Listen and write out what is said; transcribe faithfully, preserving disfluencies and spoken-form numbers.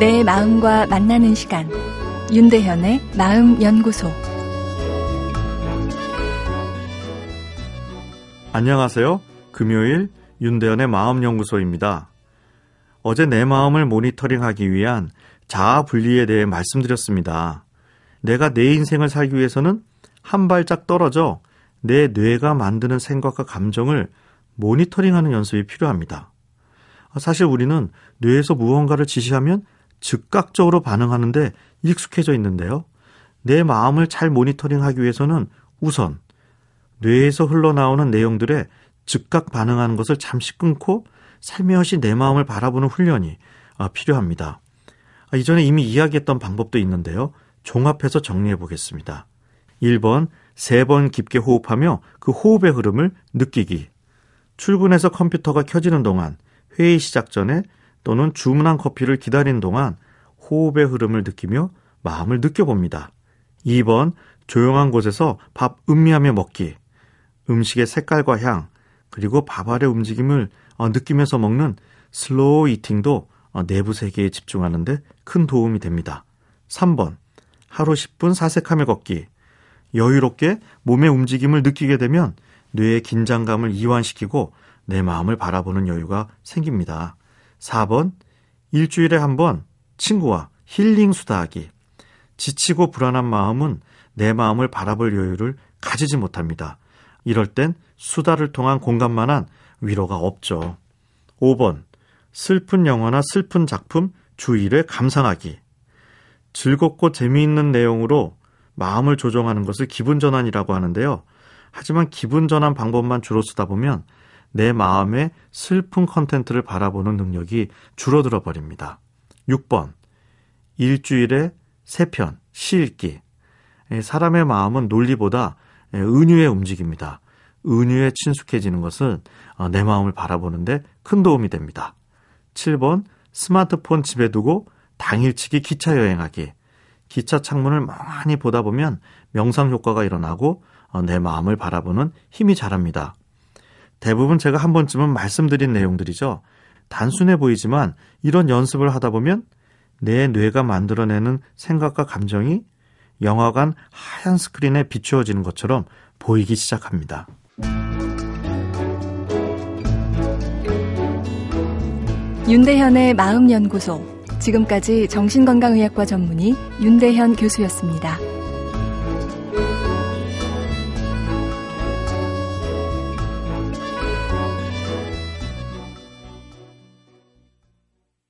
내 마음과 만나는 시간, 윤대현의 마음연구소. 안녕하세요. 금요일 윤대현의 마음연구소입니다. 어제 내 마음을 모니터링하기 위한 자아 분리에 대해 말씀드렸습니다. 내가 내 인생을 살기 위해서는 한 발짝 떨어져 내 뇌가 만드는 생각과 감정을 모니터링하는 연습이 필요합니다. 사실 우리는 뇌에서 무언가를 지시하면 즉각적으로 반응하는데 익숙해져 있는데요. 내 마음을 잘 모니터링하기 위해서는 우선 뇌에서 흘러나오는 내용들에 즉각 반응하는 것을 잠시 끊고 살며시 내 마음을 바라보는 훈련이 필요합니다. 이전에 이미 이야기했던 방법도 있는데요. 종합해서 정리해 보겠습니다. 일 번, 세 번 깊게 호흡하며 그 호흡의 흐름을 느끼기. 출근해서 컴퓨터가 켜지는 동안, 회의 시작 전에 또는 주문한 커피를 기다리는 동안 호흡의 흐름을 느끼며 마음을 느껴봅니다. 이 번, 조용한 곳에서 밥 음미하며 먹기. 음식의 색깔과 향, 그리고 밥알의 움직임을 느끼면서 먹는 슬로우 이팅도 내부 세계에 집중하는 데 큰 도움이 됩니다. 삼 번, 하루 십 분 사색하며 걷기. 여유롭게 몸의 움직임을 느끼게 되면 뇌의 긴장감을 이완시키고 내 마음을 바라보는 여유가 생깁니다. 사 번, 일주일에 한 번 친구와 힐링 수다하기. 지치고 불안한 마음은 내 마음을 바라볼 여유를 가지지 못합니다. 이럴 땐 수다를 통한 공감만한 위로가 없죠. 오 번, 슬픈 영화나 슬픈 작품 주일에 감상하기. 즐겁고 재미있는 내용으로 마음을 조정하는 것을 기분전환이라고 하는데요. 하지만 기분전환 방법만 주로 쓰다 보면 내 마음의 슬픈 콘텐츠를 바라보는 능력이 줄어들어 버립니다. 육 번, 일주일에 세 편 시 읽기. 사람의 마음은 논리보다 은유에 움직입니다. 은유에 친숙해지는 것은 내 마음을 바라보는데 큰 도움이 됩니다. 칠 번, 스마트폰 집에 두고 당일치기 기차 여행하기. 기차 창문을 많이 보다 보면 명상 효과가 일어나고 내 마음을 바라보는 힘이 자랍니다. 대부분 제가 한 번쯤은 말씀드린 내용들이죠. 단순해 보이지만 이런 연습을 하다 보면 내 뇌가 만들어내는 생각과 감정이 영화관 하얀 스크린에 비추어지는 것처럼 보이기 시작합니다. 윤대현의 마음연구소. 지금까지 정신건강의학과 전문의 윤대현 교수였습니다.